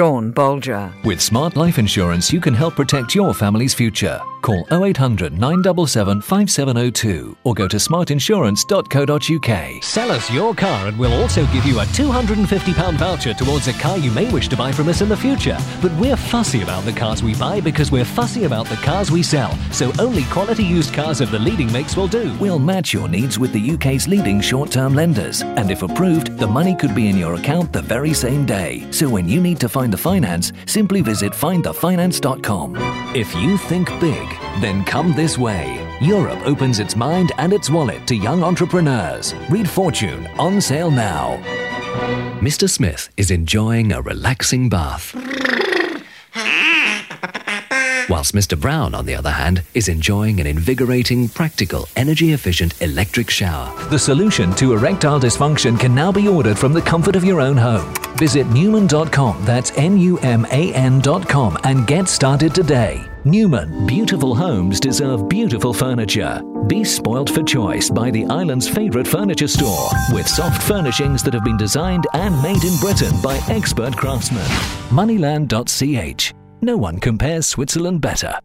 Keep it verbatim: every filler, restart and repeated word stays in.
Sean Bolger. With Smart Life Insurance, you can help protect your family's future. Call oh eight hundred, nine seven seven, five seven oh two or go to smart insurance dot co dot U K. Sell us your car and we'll also give you a two hundred and fifty pounds voucher towards a car you may wish to buy from us in the future. But we're fussy about the cars we buy because we're fussy about the cars we sell. So only quality used cars of the leading makes will do. We'll match your needs with the U K's leading short-term lenders. And if approved, the money could be in your account the very same day. So when you need to find the finance, simply visit find the finance dot com. If you think big, then come this way. Europe opens its mind and its wallet to young entrepreneurs. Read Fortune, on sale now. Mister Smith is enjoying a relaxing bath, whilst Mister Brown, on the other hand, is enjoying an invigorating, practical, energy-efficient electric shower. The solution to erectile dysfunction can now be ordered from the comfort of your own home. Visit Numan dot com, that's N U M A N dot com, and get started today. Numan, beautiful homes deserve beautiful furniture. Be spoilt for choice by the island's favourite furniture store, with soft furnishings that have been designed and made in Britain by expert craftsmen. Moneyland dot C H. No one compares Switzerland better.